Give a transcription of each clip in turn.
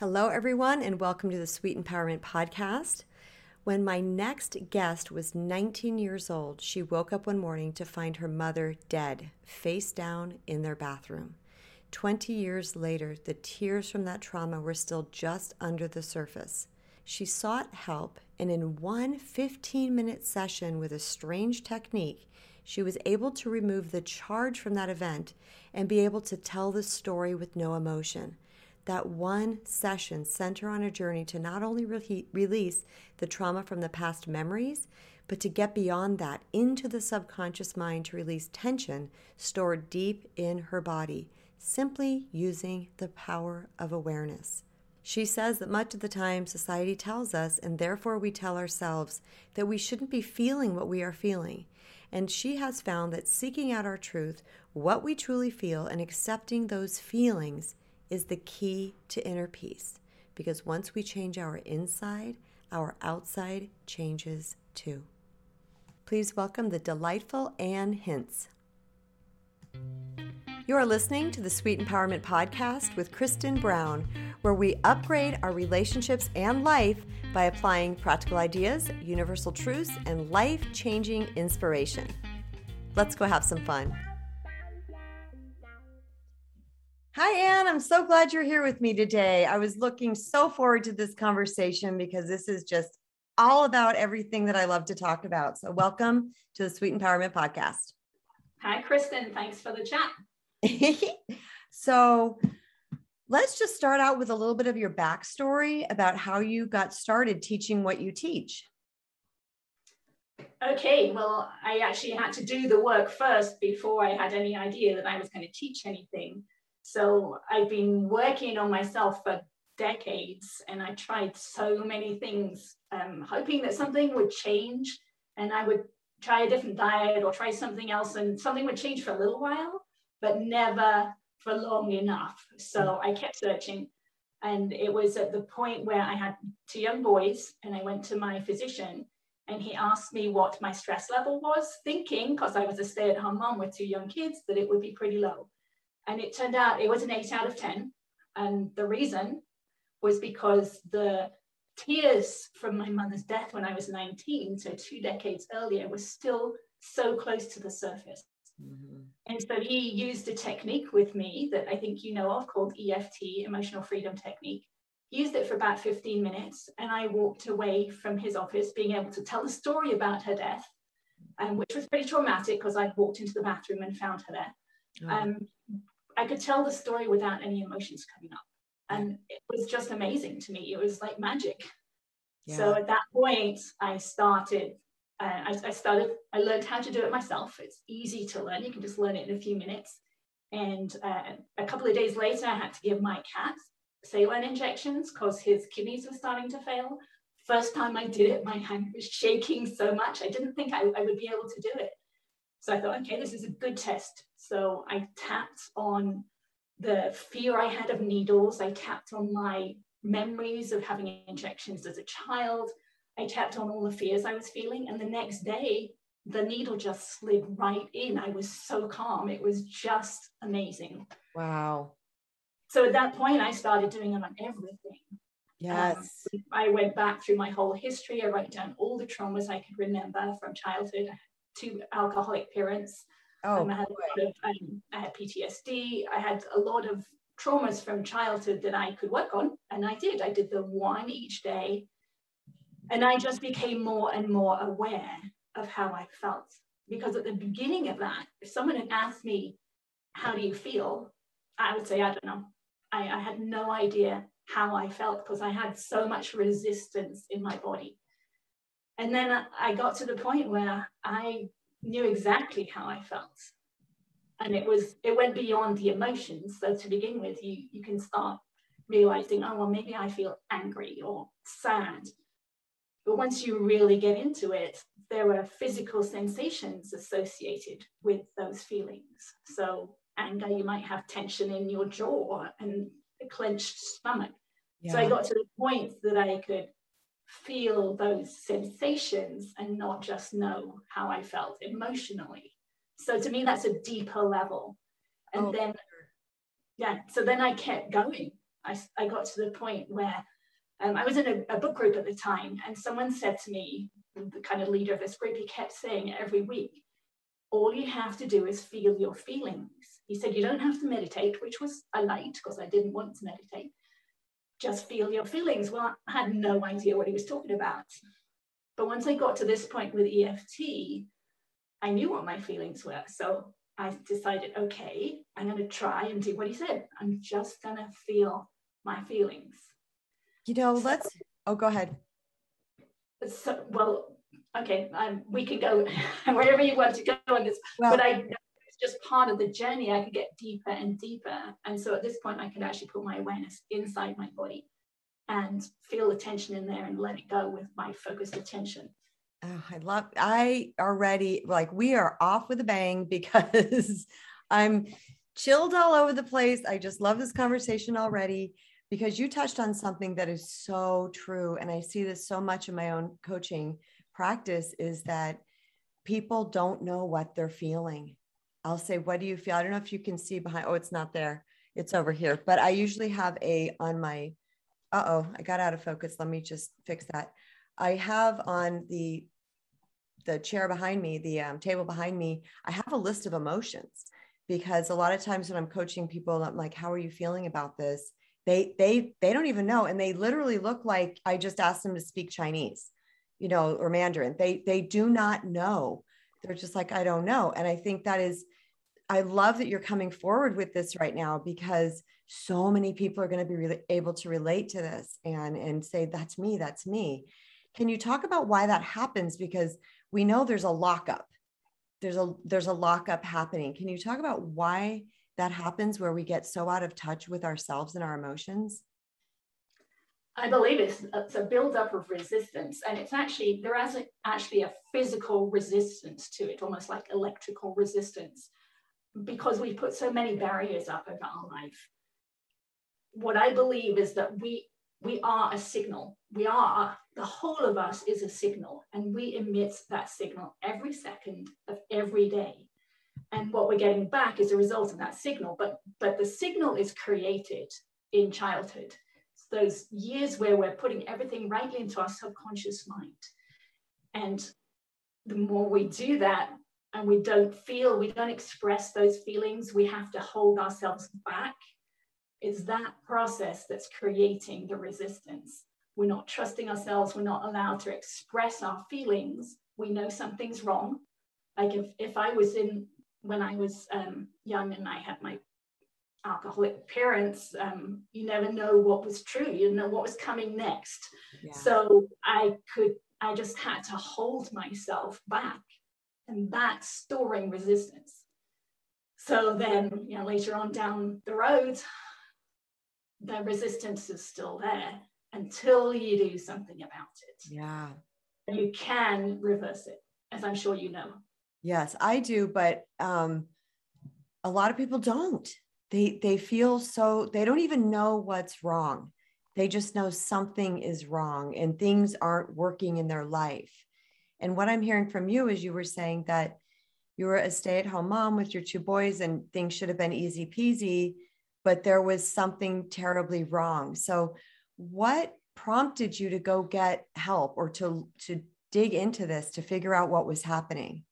Hello, everyone, and welcome to the Sweet Empowerment Podcast. When my next guest was 19 years old, she woke up one morning to find her mother dead, face down in their bathroom. 20 years later, the tears from that trauma were still just under the surface. She sought help, and in one 15-minute session with a strange technique, she was able to remove the charge from that event and be able to tell the story with no emotion. That one session sent her on a journey to not only release the trauma from the past memories, but to get beyond that into the subconscious mind to release tension stored deep in her body, simply using the power of awareness. She says that much of the time society tells us, and therefore we tell ourselves, that we shouldn't be feeling what we are feeling. And she has found that seeking out our truth, what we truly feel, and accepting those feelings is the key to inner peace, because once we change our inside, our outside changes too. Please welcome the delightful Ann Hince. You are listening to the Sweet Empowerment Podcast with Kristen Brown, where we upgrade our relationships and life by applying practical ideas, universal truths, and life-changing inspiration. Let's go have some fun. Hi, Ann. I'm so glad you're here with me today. I was looking so forward to this conversation because this is just all about everything that I love to talk about. So welcome to the Sweet Empowerment Podcast. Hi, Kristen. Thanks for the chat. So let's just start out with a little bit of your backstory about how you got started teaching what you teach. Okay, well, I actually had to do the work first before I had any idea that I was going to teach anything. So I've been working on myself for decades, and I tried so many things, hoping that something would change, and I would try a different diet or try something else, and something would change for a little while, but never for long enough. So I kept searching, and it was at the point where I had two young boys, and I went to my physician, and he asked me what my stress level was, thinking, because I was a stay-at-home mom with two young kids, that it would be pretty low. And it turned out it was an 8 out of 10. And the reason was because the tears from my mother's death when I was 19, so 2 decades earlier, was still so close to the surface. Mm-hmm. And so he used a technique with me that I think you know of called EFT, Emotional Freedom Technique. He used it for about 15 minutes. And I walked away from his office being able to tell a story about her death, which was pretty traumatic because I walked into the bathroom and found her there. Oh. I could tell the story without any emotions coming up. And it was just amazing to me. It was like magic. Yeah. So at that point, I learned how to do it myself. It's easy to learn. You can just learn it in a few minutes. And a couple of days later, I had to give my cat saline injections because his kidneys were starting to fail. First time I did it, my hand was shaking so much. I didn't think I would be able to do it. So I thought, okay, this is a good test. So I tapped on the fear I had of needles. I tapped on my memories of having injections as a child. I tapped on all the fears I was feeling. And the next day, the needle just slid right in. I was so calm. It was just amazing. Wow. So at that point, I started doing it on everything. Yes. I went back through my whole history. I wrote down all the traumas I could remember from childhood. 2 alcoholic parents. I had PTSD. I had a lot of traumas from childhood that I could work on, and I did the one each day, and I just became more and more aware of how I felt. Because at the beginning of that, if someone had asked me, how do you feel? I would say, I don't know. I had no idea how I felt because I had so much resistance in my body. And then I got to the point where I knew exactly how I felt. And it went beyond the emotions. So to begin with, you can start realizing, oh, well, maybe I feel angry or sad. But once you really get into it, there are physical sensations associated with those feelings. So anger, you might have tension in your jaw and a clenched stomach. Yeah. So I got to the point that I could feel those sensations and not just know how I felt emotionally. So to me, that's a deeper level. And then I kept going. I got to the point where I was in a book group at the time, and someone said to me, the kind of leader of this group, he kept saying every week, all you have to do is feel your feelings. He said, you don't have to meditate, which was a light because I didn't want to meditate. Just feel your feelings. Well, I had no idea what he was talking about. But once I got to this point with EFT, I knew what my feelings were. So I decided, okay, I'm going to try and do what he said. I'm just going to feel my feelings. You know, let's, oh, go ahead. So, well, okay, we can go wherever you want to go on this, well, but it's just part of the journey. I could get deeper and deeper. And so at this point, I could actually put my awareness inside my body and feel the tension in there and let it go with my focused attention. Oh, I already, like, we are off with a bang because I'm chilled all over the place. I just love this conversation already, because you touched on something that is so true. And I see this so much in my own coaching practice, is that people don't know what they're feeling. I'll say, what do you feel? I don't know if you can see behind, oh, it's not there. It's over here. But I usually have I got out of focus. Let me just fix that. I have on the chair behind me, the table behind me, I have a list of emotions, because a lot of times when I'm coaching people, I'm like, how are you feeling about this? They don't even know. And they literally look like I just asked them to speak Chinese, you know, or Mandarin. They do not know. They're just like, I don't know. And I think that is, I love that you're coming forward with this right now, because so many people are going to be able to relate to this and say, that's me, that's me. Can you talk about why that happens? Because we know there's a lockup. There's a lockup happening. Can you talk about why that happens, where we get so out of touch with ourselves and our emotions? I believe it's a buildup of resistance. And it's actually, there is actually a physical resistance to it, almost like electrical resistance, because we put so many barriers up over our life. What I believe is that we are a signal. The whole of us is a signal, and we emit that signal every second of every day. And what we're getting back is a result of that signal, but the signal is created in childhood. It's those years where we're putting everything rightly into our subconscious mind. And the more we do that, and we don't express those feelings, we have to hold ourselves back. It's that process that's creating the resistance. We're not trusting ourselves. We're not allowed to express our feelings. We know something's wrong. Like if I was when I was young and I had my alcoholic parents, you never know what was true. You didn't know what was coming next. Yeah. So I just had to hold myself back, and that's storing resistance. So then, you know, later on down the road, the resistance is still there until you do something about it. Yeah. You can reverse it, as I'm sure you know. Yes, I do. But a lot of people don't. They feel so, they don't even know what's wrong. They just know something is wrong and things aren't working in their life. And what I'm hearing from you is you were saying that you were a stay-at-home mom with your two boys and things should have been easy peasy, but there was something terribly wrong. So what prompted you to go get help or to dig into this, to figure out what was happening?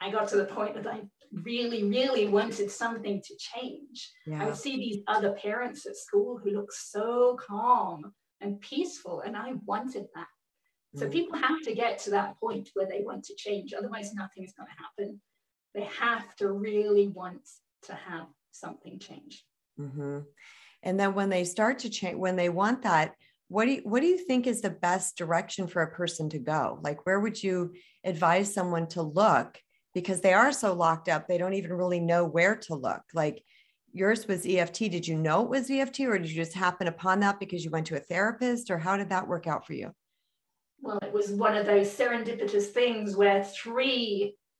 I got to the point that I really, really wanted something to change. Yeah. I would see these other parents at school who looked so calm and peaceful, and I wanted that. So people have to get to that point where they want to change. Otherwise, nothing is going to happen. They have to really want to have something change. Mm-hmm. And then when they start to change, when they want that, what do you think is the best direction for a person to go? Like, where would you advise someone to look? Because they are so locked up, they don't even really know where to look. Like, yours was EFT. Did you know it was EFT, or did you just happen upon that because you went to a therapist, or how did that work out for you? Well, it was one of those serendipitous things where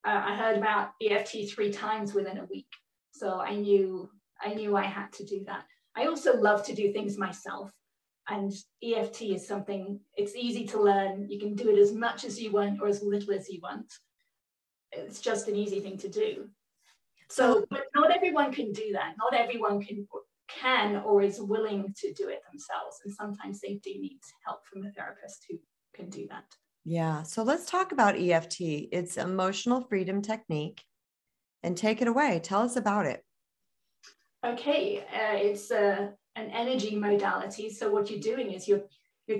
I heard about EFT 3 times within a week. So I knew I had to do that. I also love to do things myself. And EFT is something, it's easy to learn. You can do it as much as you want or as little as you want. It's just an easy thing to do. So, but not everyone can do that. Not everyone can can or is willing to do it themselves. And sometimes they do need help from a therapist who can do that. Yeah. So let's talk about EFT. It's Emotional Freedom Technique. And take it away. Tell us about it. Okay. It's an energy modality. So what you're doing is you're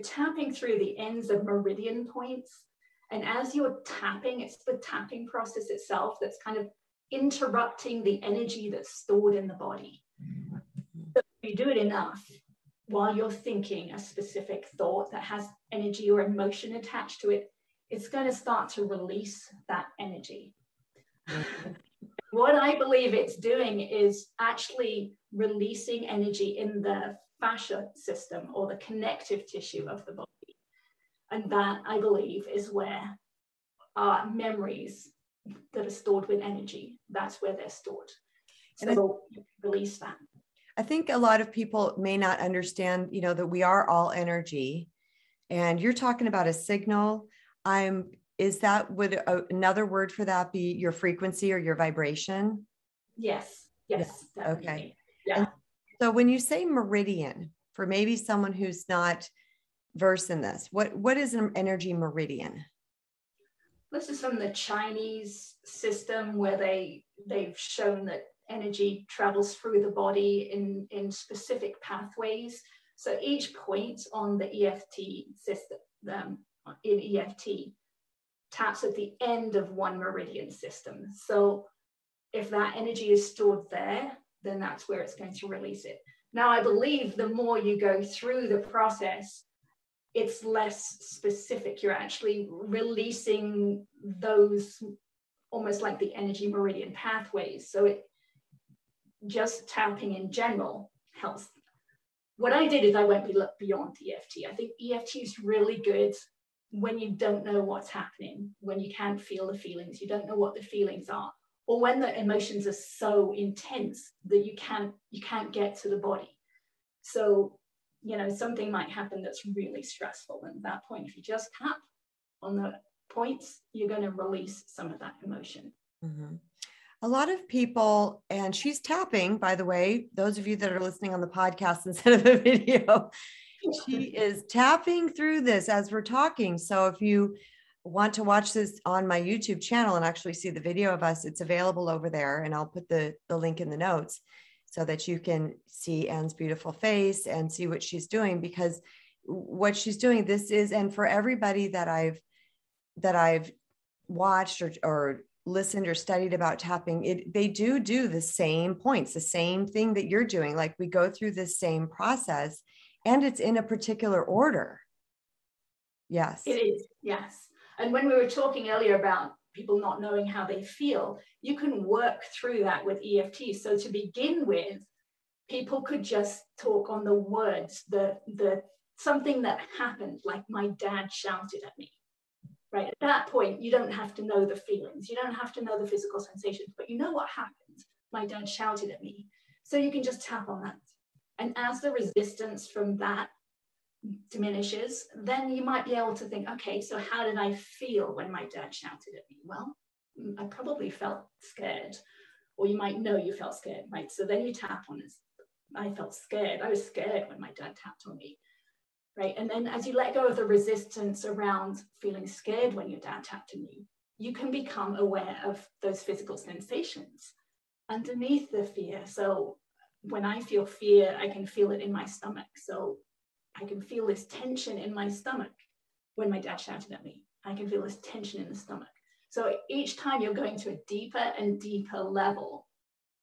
tapping through the ends of meridian points. And as you're tapping, it's the tapping process itself that's kind of interrupting the energy that's stored in the body. So if you do it enough while you're thinking a specific thought that has energy or emotion attached to it, it's going to start to release that energy. What I believe it's doing is actually releasing energy in the fascia system or the connective tissue of the body. And that, I believe, is where our memories that are stored with energy, that's where they're stored. So release that. I think a lot of people may not understand, you know, that we are all energy. And you're talking about a signal. Another word for that be your frequency or your vibration? Yes. Yeah. Okay. Yeah. And so when you say meridian, for maybe someone who's not versed in this, what is an energy meridian? This is from the Chinese system where they've shown that energy travels through the body in specific pathways. So each point on the EFT system, in EFT, taps at the end of one meridian system. So if that energy is stored there, then that's where it's going to release it. Now, I believe the more you go through the process, it's less specific. You're actually releasing those almost like the energy meridian pathways. So it just tapping in general helps. What I did is I went beyond EFT. I think EFT is really good when you don't know what's happening, when you can't feel the feelings, you don't know what the feelings are, or when the emotions are so intense that you can't get to the body. So, you know, something might happen that's really stressful. And at that point, if you just tap on the points, you're going to release some of that emotion. Mm-hmm. A lot of people, and she's tapping, by the way, those of you that are listening on the podcast instead of the video, she is tapping through this as we're talking. So if you want to watch this on my YouTube channel and actually see the video of us, it's available over there. And I'll put the link in the notes so that you can see Ann's beautiful face and see what she's doing, because what she's doing, this is, and for everybody that I've watched or listened or studied about tapping, they do the same points, the same thing that you're doing. Like we go through the same process. And it's in a particular order. Yes. It is, yes. And when we were talking earlier about people not knowing how they feel, you can work through that with EFT. So to begin with, people could just talk on the words, the something that happened, like my dad shouted at me, right? At that point, you don't have to know the feelings. You don't have to know the physical sensations, but you know what happened. My dad shouted at me. So you can just tap on that. And as the resistance from that diminishes, then you might be able to think, okay, so how did I feel when my dad shouted at me? Well, I probably felt scared. Or you might know you felt scared, right? So then you tap on it. I felt scared. I was scared when my dad tapped on me, right? And then as you let go of the resistance around feeling scared when your dad tapped on you, you can become aware of those physical sensations underneath the fear. So when I feel fear, I can feel it in my stomach. So I can feel this tension in my stomach when my dad shouted at me. I can feel this tension in the stomach. So each time you're going to a deeper and deeper level,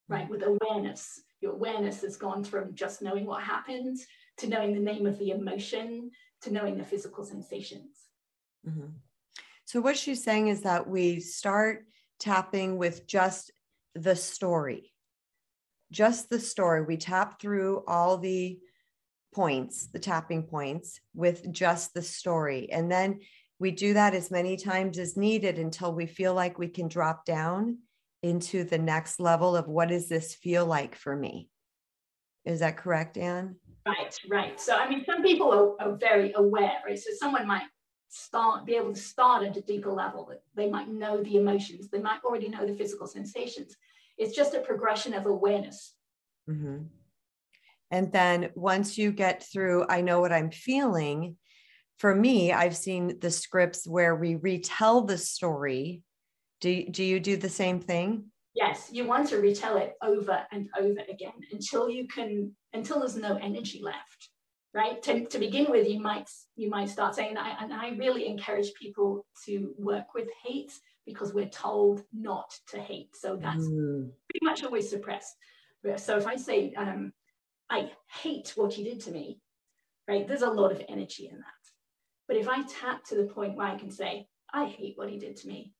right, with awareness. Your awareness has gone from just knowing what happened to knowing the name of the emotion to knowing the physical sensations. Mm-hmm. So what she's saying is that we start tapping with just the story. Just the story. We tap through all the points, the tapping points, with just the story. And then we do that as many times as needed until we feel like we can drop down into the next level of what does this feel like for me? Is that correct, Ann? Right. So, I mean, some people are very aware, right? So someone might be able to start at a deeper level. They might know the emotions. They might already know the physical sensations. It's just a progression of awareness. Mm-hmm. And then once you get through, I know what I'm feeling. For me, I've seen the scripts where we retell the story. Do you do the same thing? Yes, you want to retell it over and over again until you can, until there's no energy left, right? To begin with, you might start saying, and I really encourage people to work with hate because we're told not to hate. So that's pretty much always suppressed. So if I say, I hate what he did to me, right? There's a lot of energy in that. But if I tap to the point where I can say, I hate what he did to me,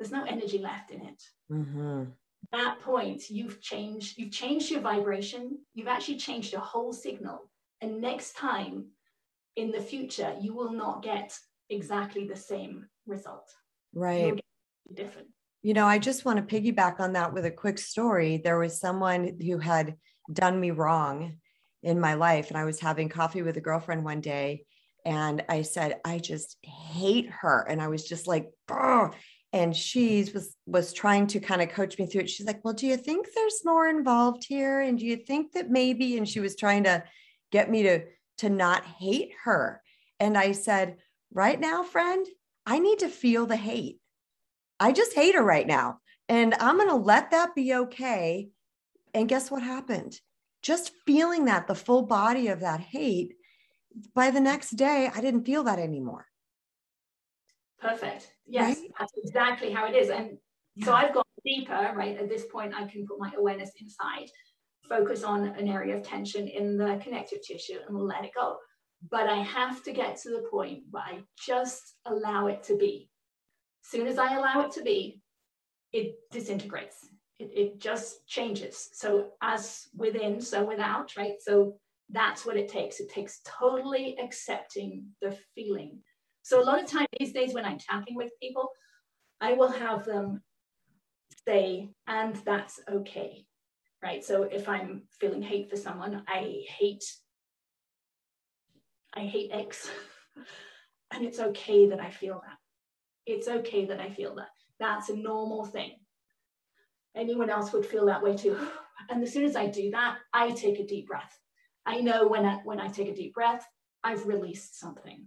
there's no energy left in it. Mm-hmm. At that point, you've changed your vibration. You've actually changed your whole signal. And next time in the future, you will not get exactly the same result. Right. Different. You know, I just want to piggyback on that with a quick story. There was someone who had done me wrong in my life. And I was having coffee with a girlfriend one day. And I said, I just hate her. And I was just like, "Brr." And she was trying to kind of coach me through it. She's like, well, do you think there's more involved here? And do you think that maybe, and she was trying to get me to not hate her. And I said, right now, friend, I need to feel the hate. I just hate her right now. And I'm going to let that be okay. And guess what happened? Just feeling that, the full body of that hate, by the next day, I didn't feel that anymore. Perfect. Yes, right? That's exactly how it is. And so I've gone deeper, right? At this point, I can put my awareness inside, focus on an area of tension in the connective tissue and we'll let it go. But I have to get to the point where I just allow it to be. As soon as I allow it to be, it disintegrates. It just changes. So as within, so without, right? So that's what it takes. It takes totally accepting the feeling. So a lot of time these days when I'm tapping with people, I will have them say, and that's okay, right? So if I'm feeling hate for someone, I hate X, and it's okay that I feel that. It's okay that I feel that. That's a normal thing. Anyone else would feel that way too. And as soon as I do that, I take a deep breath. I know when I take a deep breath, I've released something.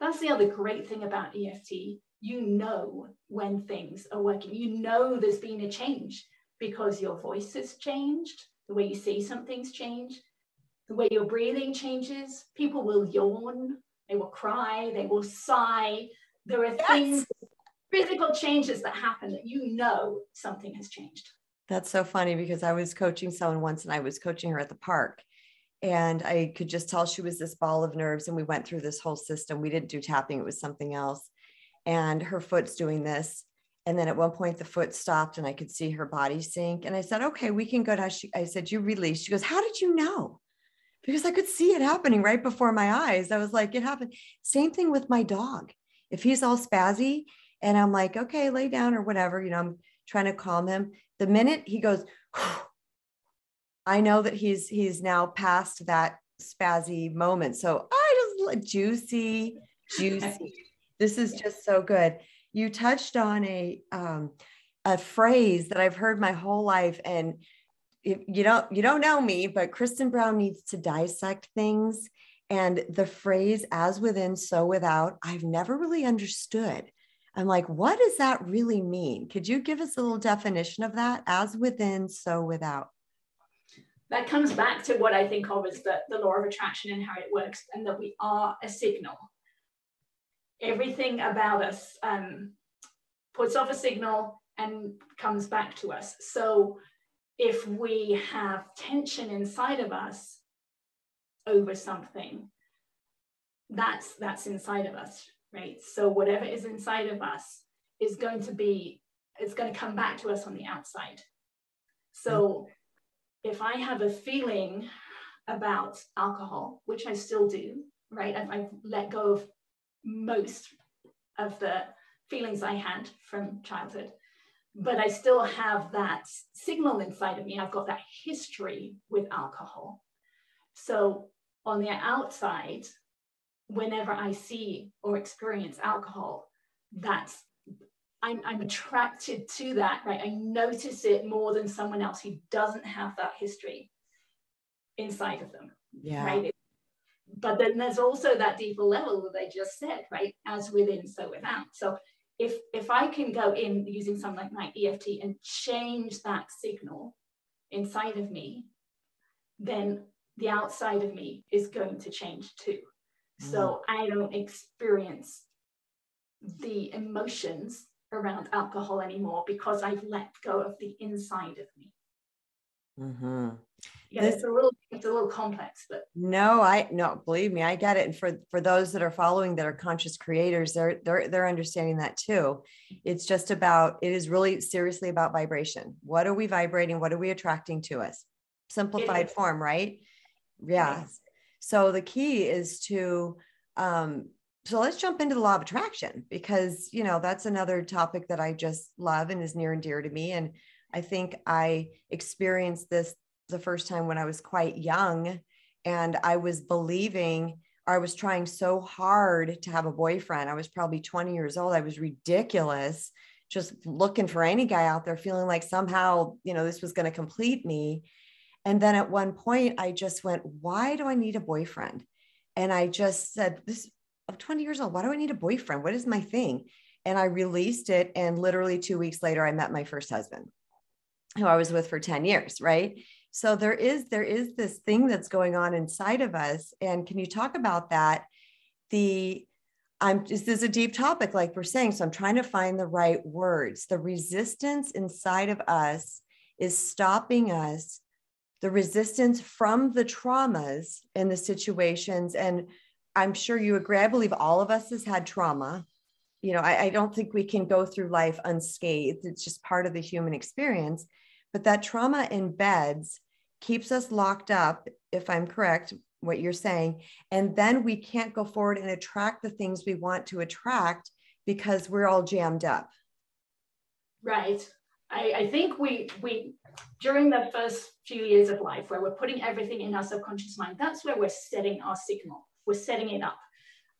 That's the other great thing about EFT. You know when things are working. You know there's been a change because your voice has changed, the way you see something's changed, the way your breathing changes. People will yawn, they will cry, they will sigh. There are things, physical changes that happen that you know something has changed. That's so funny because I was coaching someone once and I was coaching her at the park. And I could just tell she was this ball of nerves. And we went through this whole system. We didn't do tapping. It was something else. And her foot's doing this. And then at one point the foot stopped and I could see her body sink. And I said, okay, we can go to, I said, you release. She goes, how did you know? Because I could see it happening right before my eyes. I was like, it happened. Same thing with my dog. If he's all spazzy and I'm like, okay, lay down or whatever, you know, I'm trying to calm him. The minute he goes, I know that he's now past that spazzy moment. So I just juicy. This is just so good. You touched on a phrase that I've heard my whole life, and if you don't know me, but Kristen Brown needs to dissect things. And the phrase "as within, so without," I've never really understood. I'm like, what does that really mean? Could you give us a little definition of that? As within, so without. That comes back to what I think of as the law of attraction and how it works, and that we are a signal. Everything about us puts off a signal and comes back to us. So if we have tension inside of us over something, that's inside of us, right? So whatever is inside of us is going to be, it's going to come back to us on the outside. So if I have a feeling about alcohol, which I still do, right? I've let go of most of the feelings I had from childhood, but I still have that signal inside of me. I've got that history with alcohol. So on the outside, whenever I see or experience alcohol, that's I'm attracted to that, right? I notice it more than someone else who doesn't have that history. inside of them, right? But then there's also that deeper level that I just said, right? As within, so without. So if I can go in using something like my EFT and change that signal inside of me, then the outside of me is going to change too. So I don't experience the emotions around alcohol anymore because I've let go of the inside of me. Mm-hmm. Yeah, it's a little complex, but no, believe me, I get it. And for those that are following that are conscious creators, they're understanding that too. It's just about, it is really seriously about vibration. What are we vibrating? What are we attracting to us? Simplified form, right? Yeah. Yes. So the key is to, so let's jump into the law of attraction, because, you know, that's another topic that I just love and is near and dear to me. And I think I experienced this the first time when I was quite young, and I was believing, or I was trying so hard to have a boyfriend. I was probably 20 years old. I was ridiculous, just looking for any guy out there, feeling like somehow, you know, this was going to complete me. And then at one point I just went, why do I need a boyfriend? And I just said, I'm 20 years old. Why do I need a boyfriend? What is my thing? And I released it. And literally 2 weeks later, I met my first husband, who I was with for 10 years. Right. So there is this thing that's going on inside of us. And can you talk about that? This is a deep topic, like we're saying, so I'm trying to find the right words. The resistance inside of us is stopping us. The resistance from the traumas and the situations. And I'm sure you agree, I believe all of us has had trauma. You know, I don't think we can go through life unscathed. It's just part of the human experience, but that trauma embeds, keeps us locked up, if I'm correct, what you're saying. And then we can't go forward and attract the things we want to attract because we're all jammed up. Right. I think we during the first few years of life where we're putting everything in our subconscious mind, that's where we're setting our signal. We're setting it up.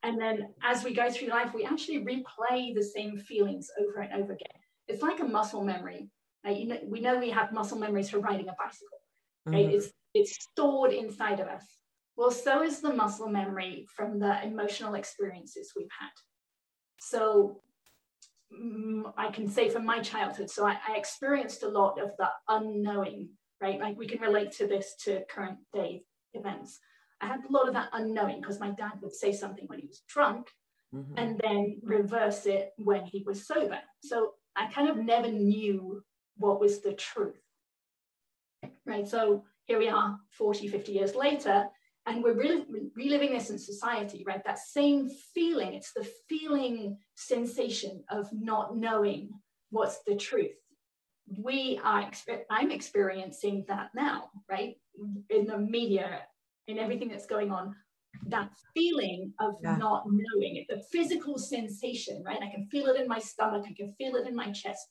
And then as we go through life, we actually replay the same feelings over and over again. It's like a muscle memory. Like, you know, we know we have muscle memories for riding a bicycle. Right? Mm-hmm. It's stored inside of us. Well, so is the muscle memory from the emotional experiences we've had. So I can say from my childhood, so I experienced a lot of the unknowing, right? Like we can relate to this to current day events. I had a lot of that unknowing because my dad would say something when he was drunk and then reverse it when he was sober. So I kind of never knew what was the truth, right? So here we are 40, 50 years later, and we're reliving this in society, right? That same feeling, it's the feeling sensation of not knowing what's the truth. I'm experiencing that now, right? In the media, in everything that's going on, that feeling of not knowing it, the physical sensation, right? I can feel it in my stomach, I can feel it in my chest.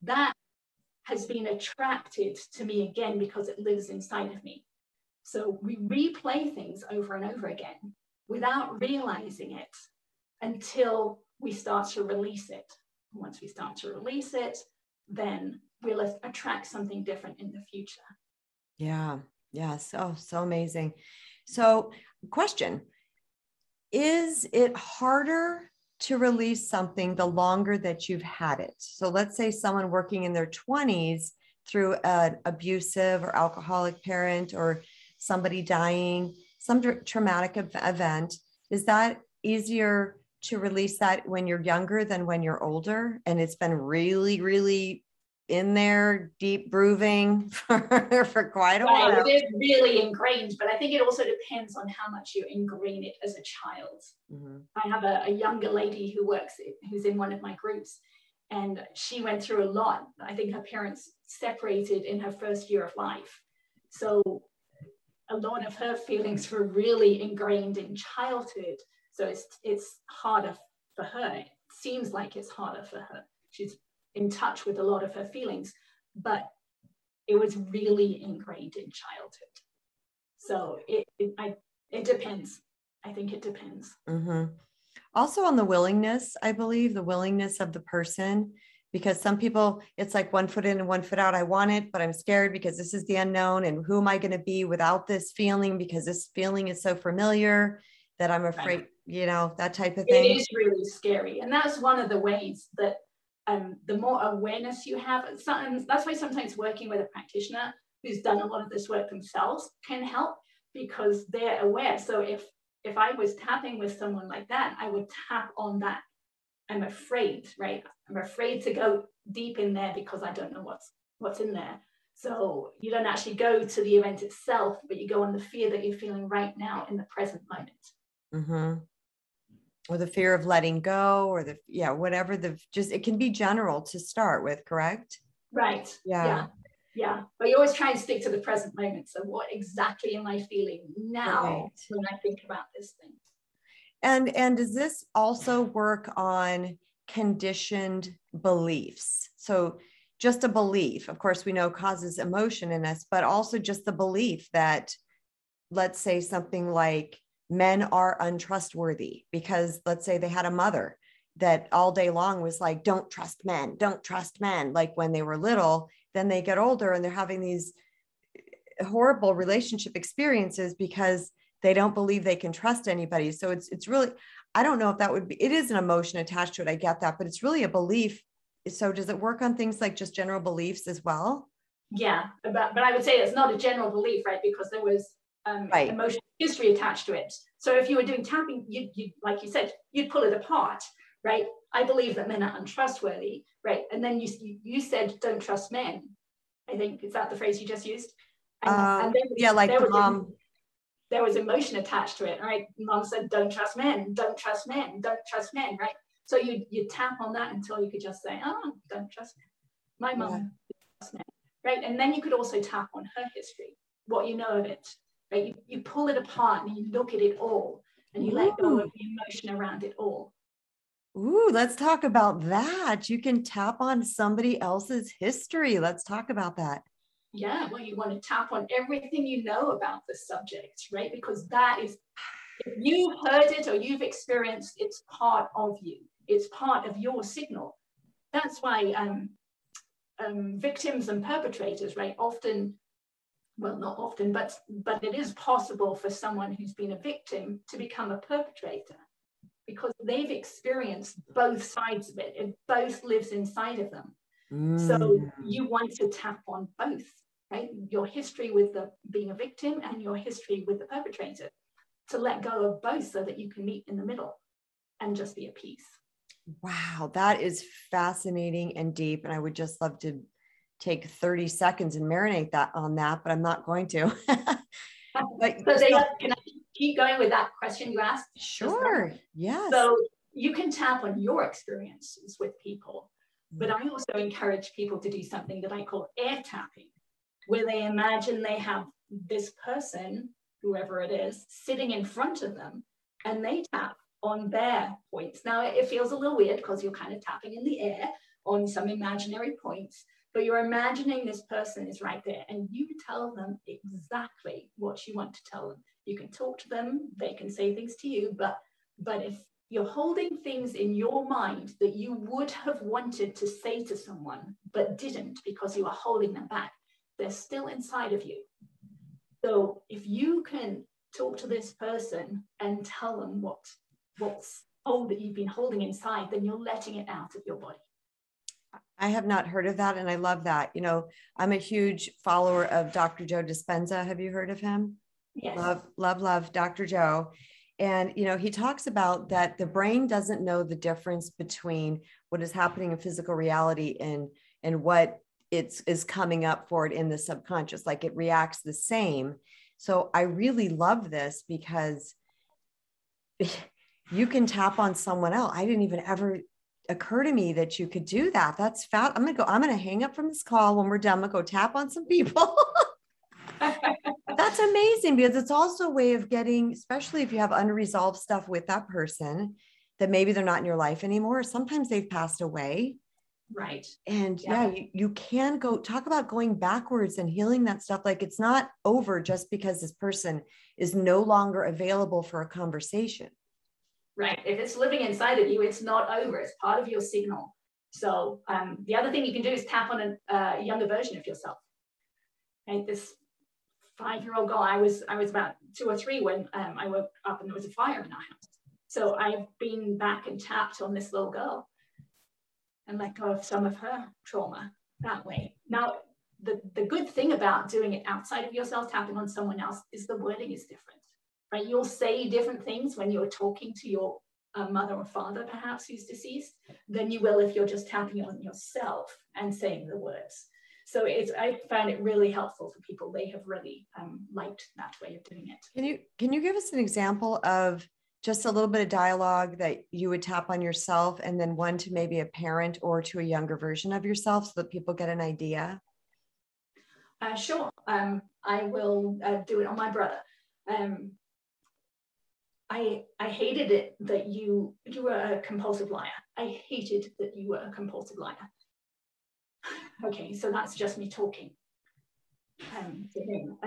That has been attracted to me again because it lives inside of me. So we replay things over and over again without realizing it until we start to release it. And once we start to release it, then we'll attract something different in the future. Yeah. Yes. Oh, so amazing. So question, is it harder to release something the longer that you've had it? So let's say someone working in their 20s through an abusive or alcoholic parent or somebody dying, some traumatic event, is that easier to release that when you're younger than when you're older? And it's been really, really in there, deep brooding for quite a while. It is really ingrained, but I think it also depends on how much you ingrain it as a child. Mm-hmm. I have a younger lady who's in one of my groups, and she went through a lot. I think her parents separated in her first year of life. So a lot of her feelings were really ingrained in childhood. So it's harder for her. It seems like it's harder for her. She's in touch with a lot of her feelings, but it was really ingrained in childhood. So it depends. I think it depends. Mm-hmm. Also on the willingness, I believe the willingness of the person, because some people, it's like one foot in and one foot out. I want it, but I'm scared because this is the unknown. And who am I going to be without this feeling? Because this feeling is so familiar that I'm afraid, you know, that type of thing. It is really scary. And that's one of the ways that the more awareness you have, that's why sometimes working with a practitioner who's done a lot of this work themselves can help, because they're aware. So if I was tapping with someone like that, I would tap on that. I'm afraid, right? I'm afraid to go deep in there because I don't know what's in there. So you don't actually go to the event itself, but you go on the fear that you're feeling right now in the present moment. Mm-hmm. Or the fear of letting go, or the, yeah, whatever it can be general to start with, correct? Right. Yeah. But you always try and stick to the present moment. So what exactly am I feeling now when I think about this thing? And does this also work on conditioned beliefs? So just a belief, of course, we know causes emotion in us, but also just the belief that, let's say something like men are untrustworthy, because let's say they had a mother that all day long was like, don't trust men, like when they were little. Then they get older and they're having these horrible relationship experiences because they don't believe they can trust anybody. So it's really, I don't know if that would be, it is an emotion attached to it. I get that, but it's really a belief. So does it work on things like just general beliefs as well? Yeah. But I would say it's not a general belief, right? Because there was emotional history attached to it. So if you were doing tapping, you like you said, you'd pull it apart, right? I believe that men are untrustworthy, right? And then you said, don't trust men. I think, is that the phrase you just used? And there was emotion attached to it, right? Mom said, don't trust men, right? So you tap on that until you could just say, don't trust men. My mom didn't trust men, right? And then you could also tap on her history, what you know of it, right? You pull it apart and you look at it all and you let go of the emotion around it all. Ooh, let's talk about that. You can tap on somebody else's history. Let's talk about that. Yeah, well, you want to tap on everything you know about the subject, right? Because that is, if you've heard it or you've experienced, it's part of you. It's part of your signal. That's why victims and perpetrators, right, often, well, not often, but it is possible for someone who's been a victim to become a perpetrator, because they've experienced both sides of it. It both lives inside of them. Mm. So you want to tap on both, right? Your history with being a victim and your history with the perpetrator, to let go of both so that you can meet in the middle and just be at peace. Wow, that is fascinating and deep. And I would just love to take 30 seconds and marinate on that, but I'm not going to. Can I keep going with that question you asked? Sure. Yes. So you can tap on your experiences with people, but I also encourage people to do something that I call air tapping, where they imagine they have this person, whoever it is, sitting in front of them, and they tap on their points. Now, it feels a little weird because you're kind of tapping in the air on some imaginary points, but you're imagining this person is right there, and you tell them exactly what you want to tell them. You can talk to them, they can say things to you, but if you're holding things in your mind that you would have wanted to say to someone, but didn't because you are holding them back, they're still inside of you. So if you can talk to this person and tell them that you've been holding inside, then you're letting it out of your body. I have not heard of that, and I love that. You know, I'm a huge follower of Dr. Joe Dispenza. Have you heard of him? Yes. Love Dr. Joe. And, you know, he talks about that the brain doesn't know the difference between what is happening in physical reality and what is coming up for it in the subconscious. Like, it reacts the same. So I really love this, because you can tap on someone else. I didn't even ever occur to me that you could do that. That's fat. I'm going to hang up from this call. When we're done, I'm going to go tap on some people. That's amazing, because it's also a way of getting, especially if you have unresolved stuff with that person, that maybe they're not in your life anymore. Sometimes they've passed away. Right. And you can go talk about going backwards and healing that stuff. Like, it's not over just because this person is no longer available for a conversation. Right. If it's living inside of you, it's not over. It's part of your signal. So the other thing you can do is tap on a younger version of yourself. Right? This 5-year-old girl, I was about 2 or 3 when I woke up and there was a fire in our house. So I've been back and tapped on this little girl and let go of some of her trauma that way. Now, the good thing about doing it outside of yourself, tapping on someone else, is the wording is different, right? You'll say different things when you're talking to your mother or father, perhaps, who's deceased, than you will if you're just tapping on yourself and saying the words. So I found it really helpful for people. They have really liked that way of doing it. Can you give us an example of just a little bit of dialogue that you would tap on yourself, and then one to maybe a parent or to a younger version of yourself, so that people get an idea? Sure. I will do it on my brother. I hated it that you were a compulsive liar. I hated that you were a compulsive liar. Okay, so that's just me talking to him.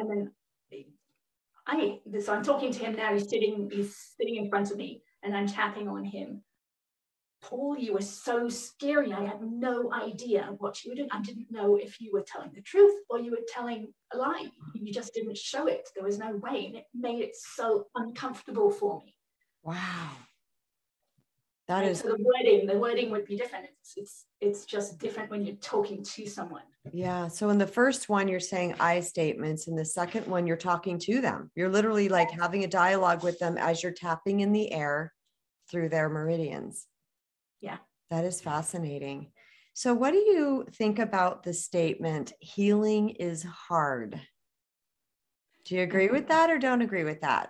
And then so I'm talking to him now, he's sitting in front of me, and I'm tapping on him. Paul, you were so scary. I had no idea what you were doing. I didn't know if you were telling the truth or you were telling a lie. You just didn't show it. There was no way. And it made it so uncomfortable for me. Wow. That is. So the wording would be different. It's just different when you're talking to someone. Yeah. So in the first one, you're saying I statements. In the second one, you're talking to them. You're literally like having a dialogue with them as you're tapping in the air through their meridians. Yeah. That is fascinating. So what do you think about the statement, healing is hard? Do you agree with that or don't agree with that?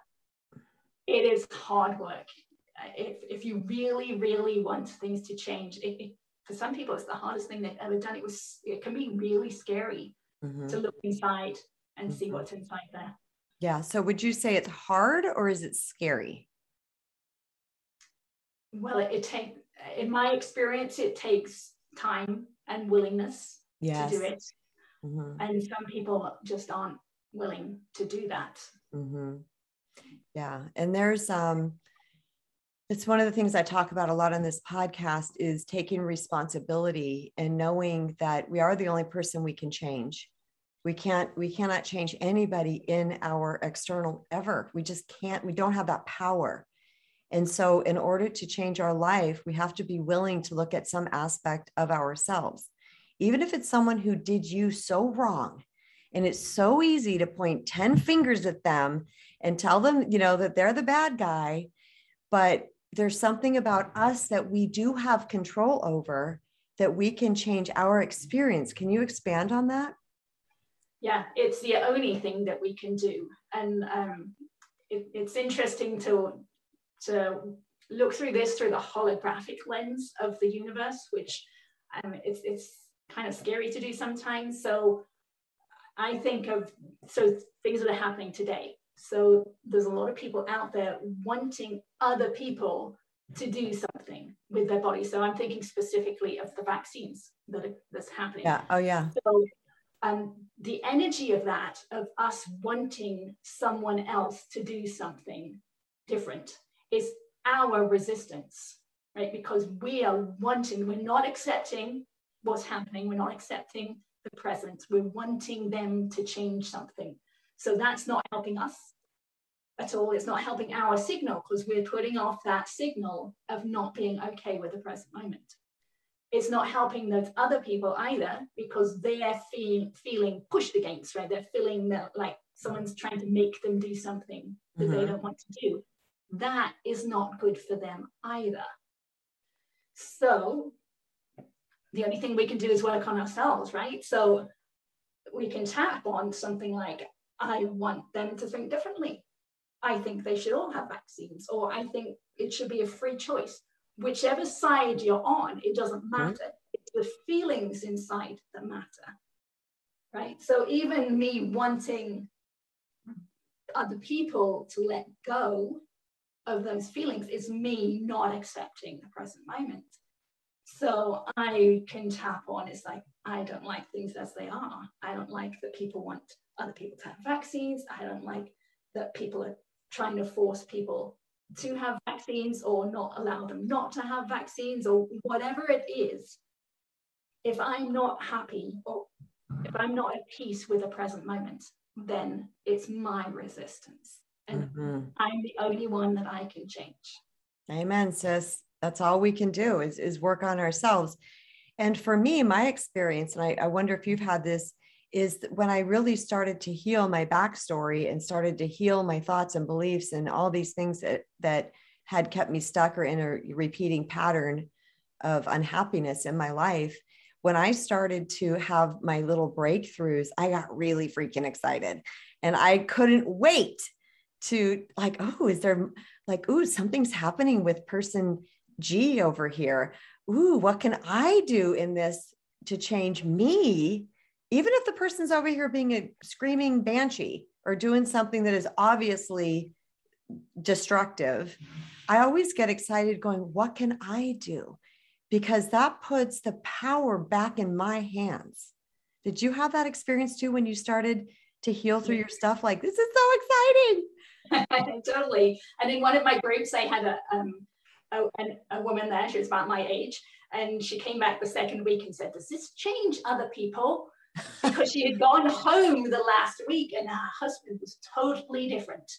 It is hard work. If you really, really want things to change, for some people, it's the hardest thing they've ever done. It can be really scary to look inside and see what's inside there. Yeah. So would you say it's hard or is it scary? Well, in my experience, it takes time and willingness to do it. Mm-hmm. And some people just aren't willing to do that. Mm-hmm. Yeah. And there's, it's one of the things I talk about a lot on this podcast is taking responsibility and knowing that we are the only person we can change. We cannot change anybody in our external ever. We just can't, we don't have that power. And so in order to change our life, we have to be willing to look at some aspect of ourselves, even if it's someone who did you so wrong. And it's so easy to point 10 fingers at them and tell them, that they're the bad guy. But there's something about us that we do have control over, that we can change our experience. Can you expand on that? Yeah, it's the only thing that we can do. And it's interesting to look through this through the holographic lens of the universe, which it's kind of scary to do sometimes. So I think of things that are happening today. So there's a lot of people out there wanting other people to do something with their body. So I'm thinking specifically of the vaccines that's happening. Yeah. Oh yeah. So the energy of that, of us wanting someone else to do something different, is our resistance, right? Because we are wanting, we're not accepting what's happening. We're not accepting the present. We're wanting them to change something. So that's not helping us at all. It's not helping our signal, because we're putting off that signal of not being okay with the present moment. It's not helping those other people either, because they're feeling pushed against, right? They're feeling that like someone's trying to make them do something that they don't want to do. That is not good for them either. So the only thing we can do is work on ourselves, right? So we can tap on something like, I want them to think differently. I think they should all have vaccines, or I think it should be a free choice. Whichever side you're on, it doesn't matter. It's the feelings inside that matter, right? So even me wanting other people to let go of those feelings is me not accepting the present moment. So I can tap on, it's like, I don't like things as they are. I don't like that people want other people to have vaccines. I don't like that people are trying to force people to have vaccines or not allow them not to have vaccines or whatever it is. if I'm not happy or if I'm not at peace with the present moment, then it's my resistance. And I'm the only one that I can change. Amen, sis. That's all we can do is work on ourselves. And for me, my experience, and I wonder if you've had this, is when I really started to heal my backstory and started to heal my thoughts and beliefs and all these things that had kept me stuck or in a repeating pattern of unhappiness in my life. When I started to have my little breakthroughs, I got really freaking excited and I couldn't wait to like, oh, is there like, ooh, something's happening with person G over here. Ooh, what can I do in this to change me? Even if the person's over here being a screaming banshee or doing something that is obviously destructive, I always get excited going, what can I do? Because that puts the power back in my hands. Did you have that experience too when you started to heal through your stuff? Like, this is so exciting. Totally. And in one of my groups, I had a woman there, she was about my age, and she came back the second week and said, does this change other people? Because she had gone home the last week and her husband was totally different.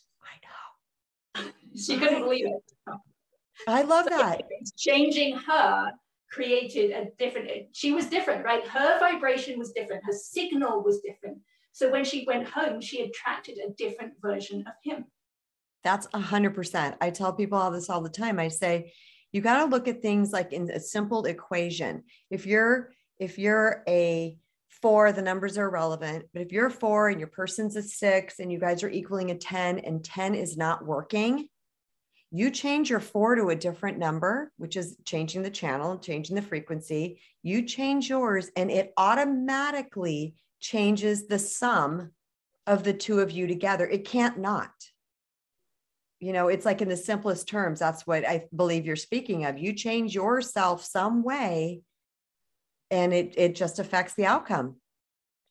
I know. She couldn't believe it. I love that. Changing her created a different, she was different, right? Her vibration was different. Her signal was different. So when she went home, she attracted a different version of him. That's 100%. I tell people all this all the time. I say, you got to look at things like in a simple equation. If you're a 4, the numbers are relevant, but if you're 4 and your person's a 6 and you guys are equaling a 10 and 10 is not working, you change your 4 to a different number, which is changing the channel, changing the frequency, you change yours and it automatically changes the sum of the two of you together. It can't not. You know, it's like in the simplest terms, that's what I believe you're speaking of. You change yourself some way and it just affects the outcome.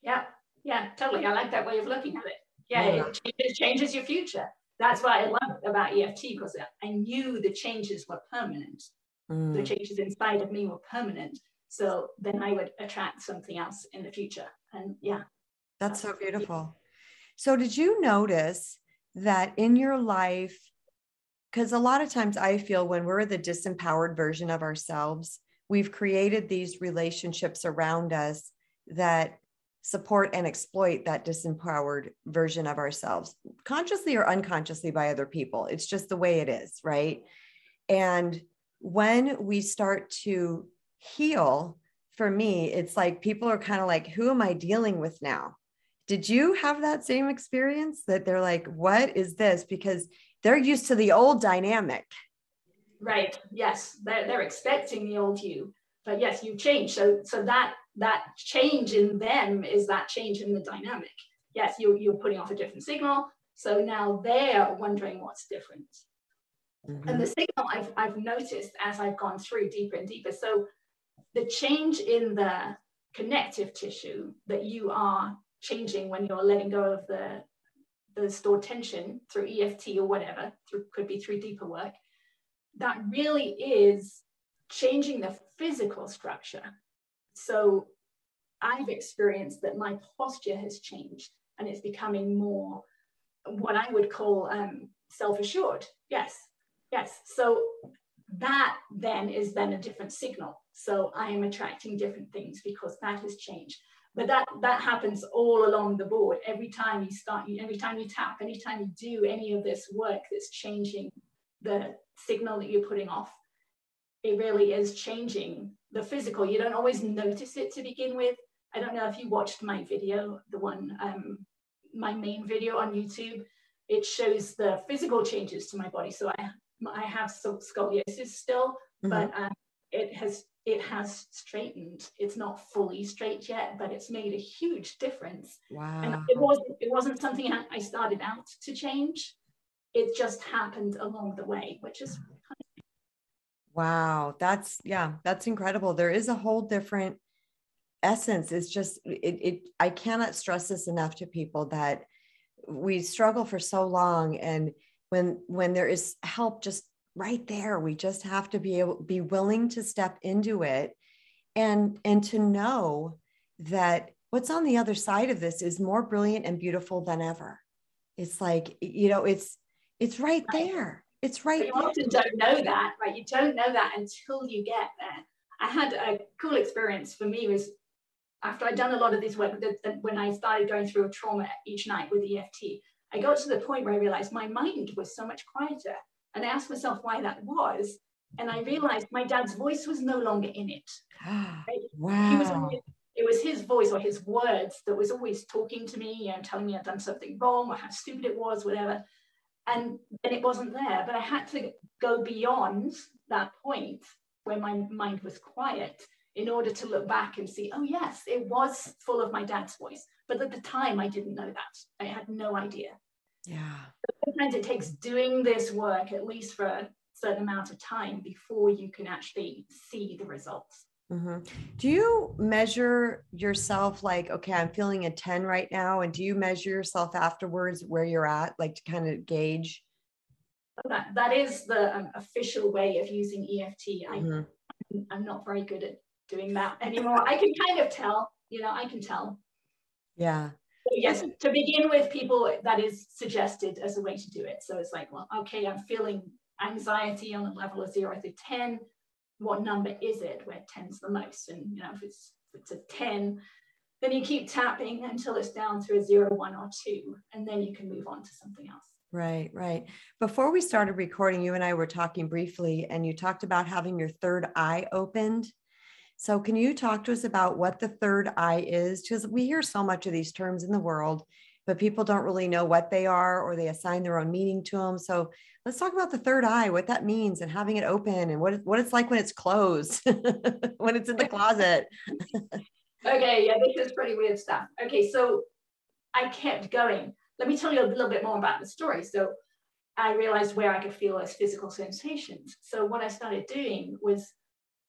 Yeah. Yeah, totally. I like that way of looking at it. Yeah. It changes your future. That's what I love about EFT, because I knew the changes were permanent. The changes inside of me were permanent. So then I would attract something else in the future. And yeah. That's so beautiful. So did you notice that in your life, because a lot of times I feel when we're the disempowered version of ourselves, we've created these relationships around us that support and exploit that disempowered version of ourselves, consciously or unconsciously by other people. It's just the way it is, right? And when we start to heal, for me, it's like people are kind of like, who am I dealing with now? Did you have that same experience that they're like, what is this? Because they're used to the old dynamic. Right. Yes. They're expecting the old you, but yes, you've changed. So that change in them is that change in the dynamic. Yes, you're putting off a different signal. So now they're wondering what's different. And the signal I've noticed as I've gone through deeper and deeper. So the change in the connective tissue that you are changing when you're letting go of the stored tension through EFT or whatever, could be through deeper work, that really is changing the physical structure. So I've experienced that my posture has changed and it's becoming more what I would call self-assured. Yes. So that then is a different signal. So I am attracting different things because that has changed. But that happens all along the board. Every time you start, every time you tap, anytime you do any of this work that's changing the signal that you're putting off, it really is changing the physical. You don't always notice it to begin with. I don't know if you watched my video, the one, my main video on YouTube. It shows the physical changes to my body. So I have scoliosis still, but it has straightened. It's not fully straight yet, but it's made a huge difference. Wow! And it wasn't something I started out to change. It just happened along the way, which is kind of... Wow. That's incredible. There is a whole different essence. It's just, I cannot stress this enough to people that we struggle for so long. And when there is help, just right there, we just have to be willing to step into it and to know that what's on the other side of this is more brilliant and beautiful than ever. It's like, you know, it's right there. It's right there. You often don't know that, right? You don't know that until you get there. I had a cool experience for me was after I'd done a lot of this work, when I started going through a trauma each night with EFT, I got to the point where I realized my mind was so much quieter. And I asked myself why that was. And I realized my dad's voice was no longer in it. Right? Wow. It was his voice or his words that was always talking to me, you know, telling me I'd done something wrong or how stupid it was, whatever. And then it wasn't there. But I had to go beyond that point where my mind was quiet in order to look back and see, oh, yes, it was full of my dad's voice. But at the time, I didn't know that. I had no idea. Yeah. So sometimes it takes doing this work, at least for a certain amount of time, before you can actually see the results. Mm-hmm. Do you measure yourself like, okay, I'm feeling a 10 right now. And do you measure yourself afterwards where you're at, like to kind of gauge? That is the official way of using EFT. Mm-hmm. I'm not very good at doing that anymore. I can kind of tell, you know, I can tell. Yeah. So yes. To begin with, people, that is suggested as a way to do it. So it's like, well, okay, I'm feeling anxiety on a level of 0 to 10. What number is it where 10's the most? And, you know, if it's a 10, then you keep tapping until it's down to a 0, 1, or 2, and then you can move on to something else. Right, right. Before we started recording, you and I were talking briefly, and you talked about having your third eye opened. So can you talk to us about what the third eye is? Because we hear so much of these terms in the world, but people don't really know what they are, or they assign their own meaning to them. So let's talk about the third eye, what that means, and having it open, and what it's like when it's closed, when it's in the closet. Okay, yeah, this is pretty weird stuff. Okay, so I kept going. Let me tell you a little bit more about the story. So I realized where I could feel those physical sensations. So what I started doing was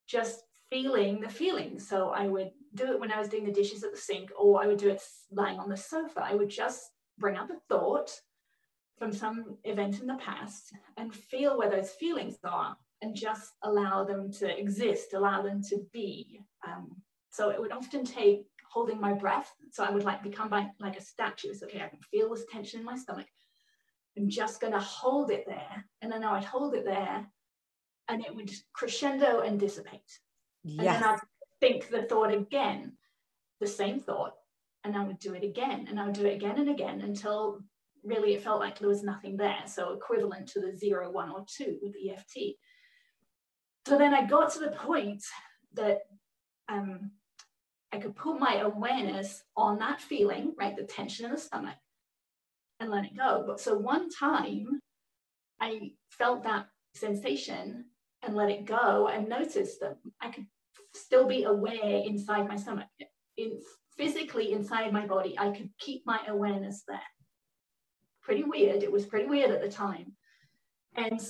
just feeling the feelings. So I would do it when I was doing the dishes at the sink, or I would do it lying on the sofa. I would just bring up a thought from some event in the past and feel where those feelings are, and just allow them to exist, allow them to be. So it would often take holding my breath. So I would like become like a statue. It's okay, I can feel this tension in my stomach. I'm just going to hold it there. And then I would hold it there, and it would crescendo and dissipate. Yes. And then I'd think the thought again, the same thought, and I would do it again, and I would do it again and again, until really it felt like there was nothing there. So equivalent to the 0, 1, or 2 with EFT. So then I got to the point that I could put my awareness on that feeling, right, the tension in the stomach, and let it go. But so one time I felt that sensation and let it go, and noticed that I could still be aware inside my stomach, physically inside my body. I could keep my awareness there. Pretty weird. It was pretty weird at the time. And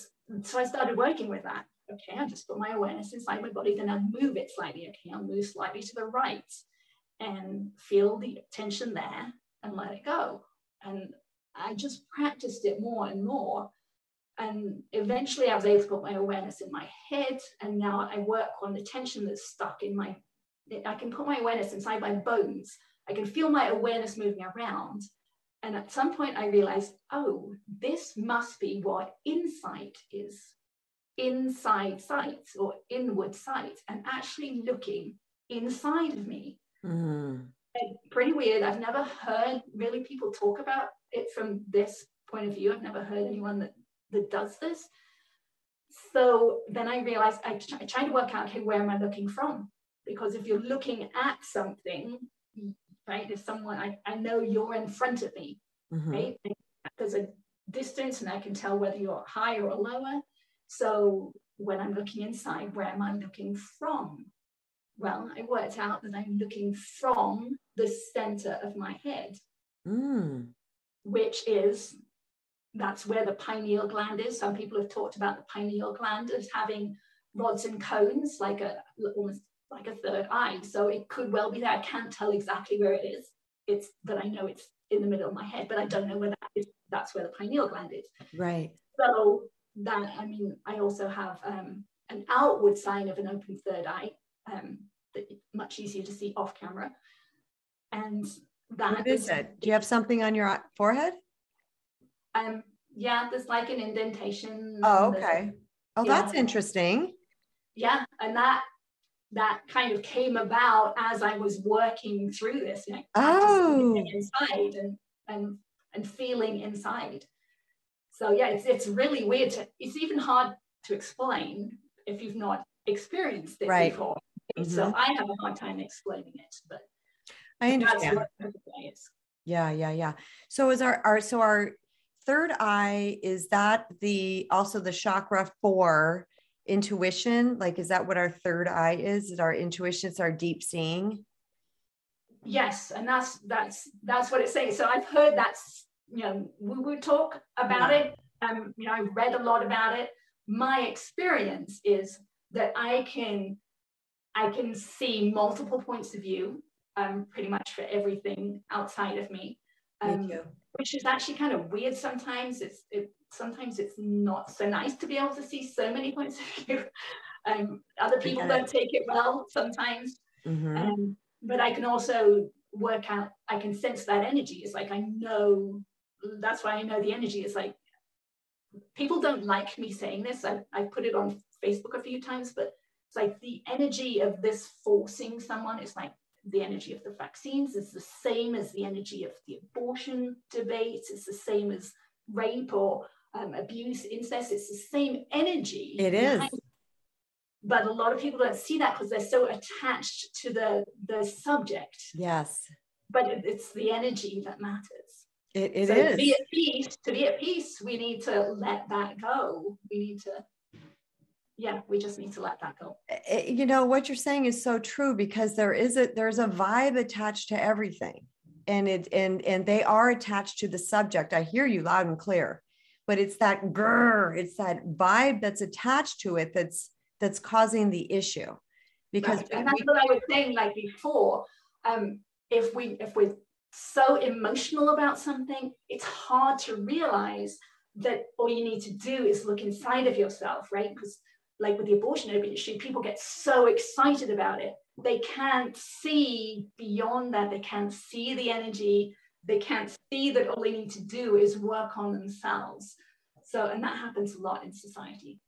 so I started working with that. Okay, I just put my awareness inside my body, then I move it slightly. Okay, I'll move slightly to the right and feel the tension there and let it go. And I just practiced it more and more. And eventually I was able to put my awareness in my head. And now I work on the tension that's stuck in my, I can put my awareness inside my bones. I can feel my awareness moving around. And at some point I realized, oh, this must be what insight is. Inside sight, or inward sight, and actually looking inside of me. Pretty weird. I've never heard really people talk about it from this point of view. I've never heard anyone that does this. So then I realized I tried to work out, okay, where am I looking from? Because if you're looking at something, right, if someone, I know you're in front of me, right? There's a distance, and I can tell whether you're higher or lower. So when I'm looking inside, where am I looking from? Well, I worked out that I'm looking from the center of my head, which is, that's where the pineal gland is. Some people have talked about the pineal gland as having rods and cones, like almost like a third eye. So it could well be there. I can't tell exactly where it is. It's that I know it's in the middle of my head, but I don't know where that is. That's where the pineal gland is. Right. So that, I mean, I also have an outward sign of an open third eye that much easier to see off camera. And that what is it? Do you have something on your forehead? Yeah, there's like an indentation. Oh, okay. Oh, that's interesting. Yeah. And that kind of came about as I was working through this, you know, inside and feeling inside. So yeah, it's really weird. It's even hard to explain if you've not experienced it before. Mm-hmm. So I have a hard time explaining it, but I understand. Yeah. So is our third eye, is that also the chakra for intuition? Like, is that what our third eye is? Is our intuition? It's our deep seeing. Yes, and that's what it's saying. So I've heard that's, you know, woo-woo talk about it. You know, I've read a lot about it. My experience is that I can see multiple points of view, pretty much for everything outside of me, which is actually kind of weird. Sometimes it's not so nice to be able to see so many points of view. Other people don't take it well sometimes. Mm-hmm. But I can also work out, I can sense that energy. It's like, I know, that's why I know the energy. It's like, people don't like me saying this. I put it on Facebook a few times, but it's like the energy of this forcing someone is like, the energy of the vaccines is the same as the energy of the abortion debate. It's the same as rape or abuse, incest. It's the same energy. It is. But a lot of people don't see that because they're so attached to the subject. Yes. But it's the energy that matters. It is. To be at peace, we need to let that go. We just need to let that go. You know, what you're saying is so true, because there's a vibe attached to everything, and they are attached to the subject. I hear you loud and clear, but it's that grrr, it's that vibe that's attached to it that's causing the issue. Because right. And that's what I was saying, like before, if we're so emotional about something, it's hard to realize that all you need to do is look inside of yourself, right? Because like with the abortion issue, people get so excited about it. They can't see beyond that. They can't see the energy. They can't see that all they need to do is work on themselves. So, and that happens a lot in society.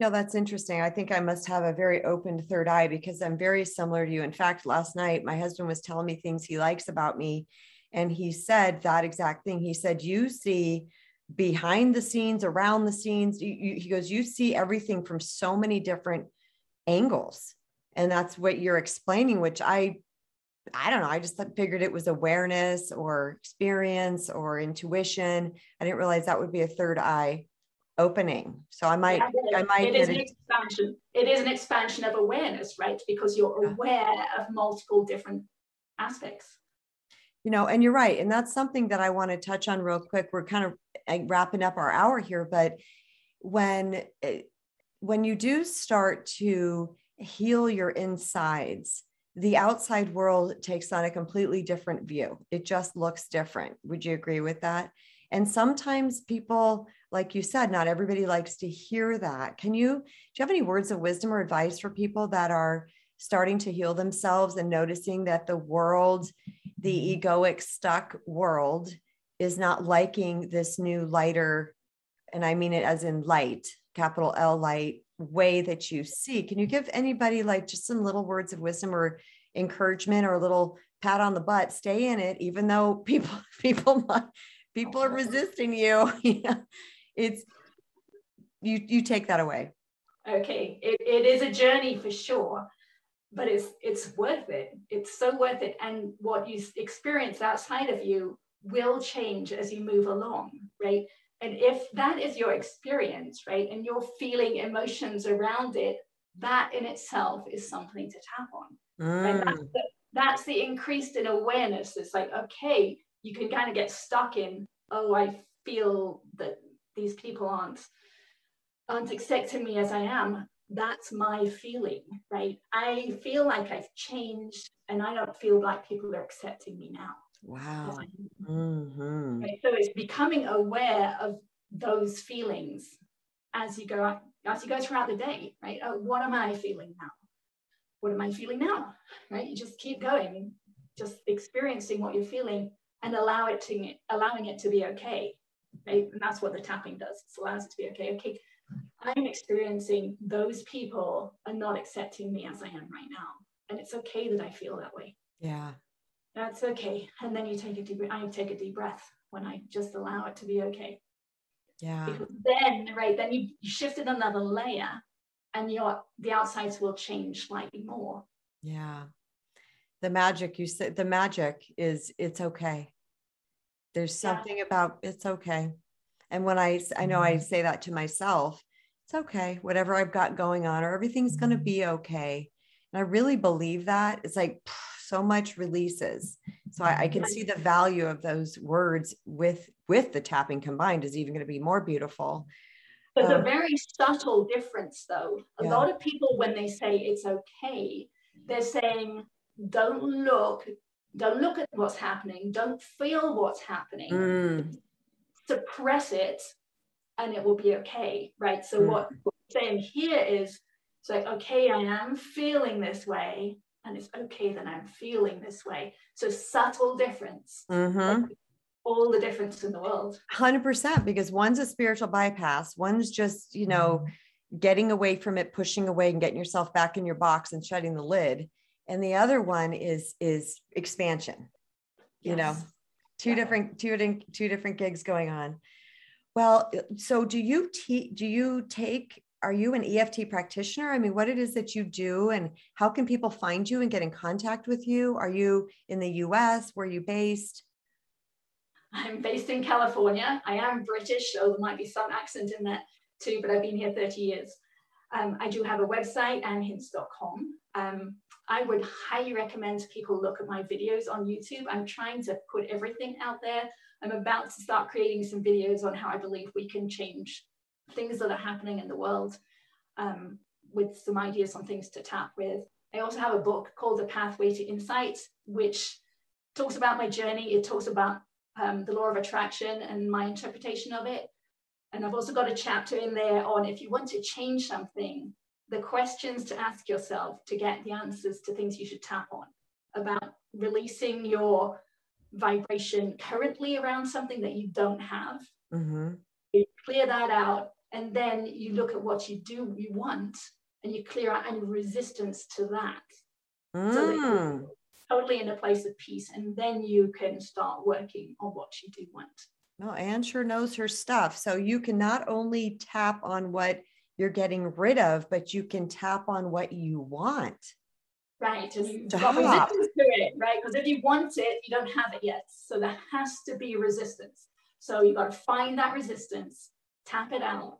No, that's interesting. I think I must have a very open third eye, because I'm very similar to you. In fact, last night, my husband was telling me things he likes about me. And he said that exact thing. He said, you see behind the scenes, around the scenes. He goes, you see everything from so many different angles. And that's what you're explaining, which I don't know. I just figured it was awareness or experience or intuition. I didn't realize that would be a third eye opening. So It is an expansion of awareness, right? Because you're aware of multiple different aspects. You know, and you're right. And that's something that I want to touch on real quick. We're kind of wrapping up our hour here, but when you do start to heal your insides, the outside world takes on a completely different view. It just looks different. Would you agree with that? And sometimes people, like you said, not everybody likes to hear that. Do you have any words of wisdom or advice for people that are starting to heal themselves and noticing that the world, the egoic stuck world, is not liking this new lighter, and I mean it as in light, capital L light, way that you see? Can you give anybody like just some little words of wisdom or encouragement or a little pat on the butt? Stay in it, even though people are resisting you. It's you take that away. Okay, it is a journey for sure, but it's worth it. It's so worth it, and what you experience outside of you will change as you move along, right? And if that is your experience, right, and you're feeling emotions around it, that in itself is something to tap on. Right? That's the increase in awareness. It's like, okay, you can kind of get stuck in, oh, I feel that these people aren't accepting me as I am. That's my feeling, right? I feel like I've changed, and I don't feel like people are accepting me now. Wow. Mm-hmm. Right, so it's becoming aware of those feelings as you go throughout the day, right? What am I feeling now? what am I feeling now? Right? You just keep going, just experiencing what you're feeling and allowing it to be okay. Right? And that's what the tapping does. It allows it to be okay. Okay, I'm experiencing those people are not accepting me as I am right now. And it's okay that I feel that way. Yeah. That's okay. And then you take a deep breath. I take a deep breath when I just allow it to be okay. Yeah. Because then, right, then you shifted another layer and the outsides will change slightly more. Yeah. The magic, you said, the magic is it's okay. There's something about it's okay. And when I know I say that to myself, it's okay. Whatever I've got going on, or everything's going to be okay. And I really believe that. It's like so much releases. So I can see the value of those words with the tapping combined is even going to be more beautiful. There's a very subtle difference though. A lot of people, when they say it's okay, they're saying, don't look at what's happening. Don't feel what's happening. Suppress it and it will be okay. Right. So what we're saying here is, it's like, okay, I am feeling this way, and it's okay that I'm feeling this way. So subtle difference, all the difference in the world. 100%, because one's a spiritual bypass. One's just, you know, getting away from it, pushing away and getting yourself back in your box and shutting the lid. And the other one is expansion, you know, two different gigs going on. Well, so are you an EFT practitioner? I mean, what it is that you do and how can people find you and get in contact with you? Are you in the US? Where are you based? I'm based in California. I am British, so there might be some accent in that too, but I've been here 30 years. I do have a website, annhince.com. I would highly recommend people look at my videos on YouTube. I'm trying to put everything out there. I'm about to start creating some videos on how I believe we can change things that are happening in the world, with some ideas on things to tap with. I also have a book called A Pathway to Insight, which talks about my journey. It talks about the law of attraction and my interpretation of it. And I've also got a chapter in there on if you want to change something, the questions to ask yourself to get the answers to things you should tap on, about releasing your vibration currently around something that you don't have. You clear that out, and then you look at what you want, and you clear out any resistance to that. So that you're totally in a place of peace, and then you can start working on what you do want. No, Ann sure knows her stuff. So you can not only tap on what you're getting rid of, but you can tap on what you want. Right, and you've got resistance to it, right? Because if you want it, you don't have it yet. So there has to be resistance. So you've got to find that resistance, tap it out,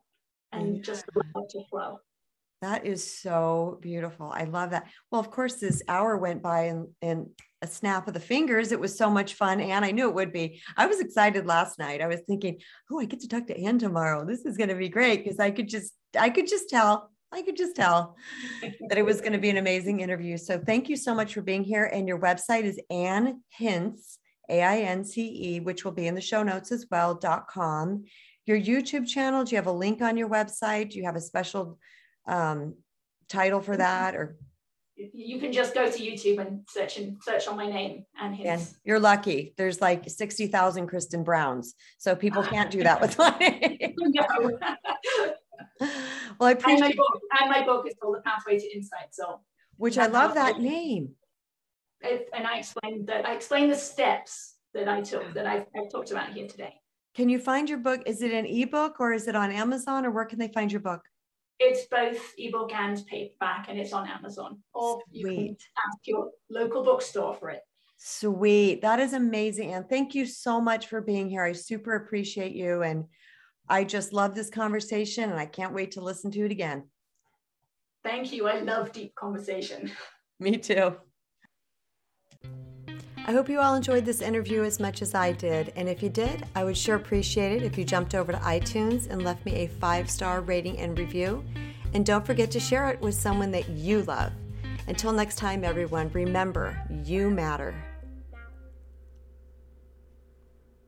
and just allow it to flow. That is so beautiful. I love that. Well, of course, this hour went by in a snap of the fingers. It was so much fun, and I knew it would be. I was excited last night. I was thinking, oh, I get to talk to Ann tomorrow. This is going to be great, because I could just tell that it was going to be an amazing interview. So thank you so much for being here. And your website is Ann Hince. AINCE, which will be in the show notes as well, .com. Your YouTube channel, do you have a link on your website? Do you have a special title for that? Or you can just go to YouTube and search on my name. And you're lucky. There's like 60,000 Kristen Browns. So people can't do that with my name. Well, I appreciate my book is called The Pathway to Insight. So which I love that name. And I explained the steps that I took, that I've talked about here today. Can you find your book? Is it an ebook or is it on Amazon, or where can they find your book? It's both ebook and paperback, and it's on Amazon. Or you can ask your local bookstore for it. Sweet. That is amazing. And thank you so much for being here. I super appreciate you. And I just love this conversation, and I can't wait to listen to it again. Thank you. I love deep conversation. Me too. I hope you all enjoyed this interview as much as I did. And if you did, I would sure appreciate it if you jumped over to iTunes and left me a 5-star rating and review. And don't forget to share it with someone that you love. Until next time, everyone, remember, you matter.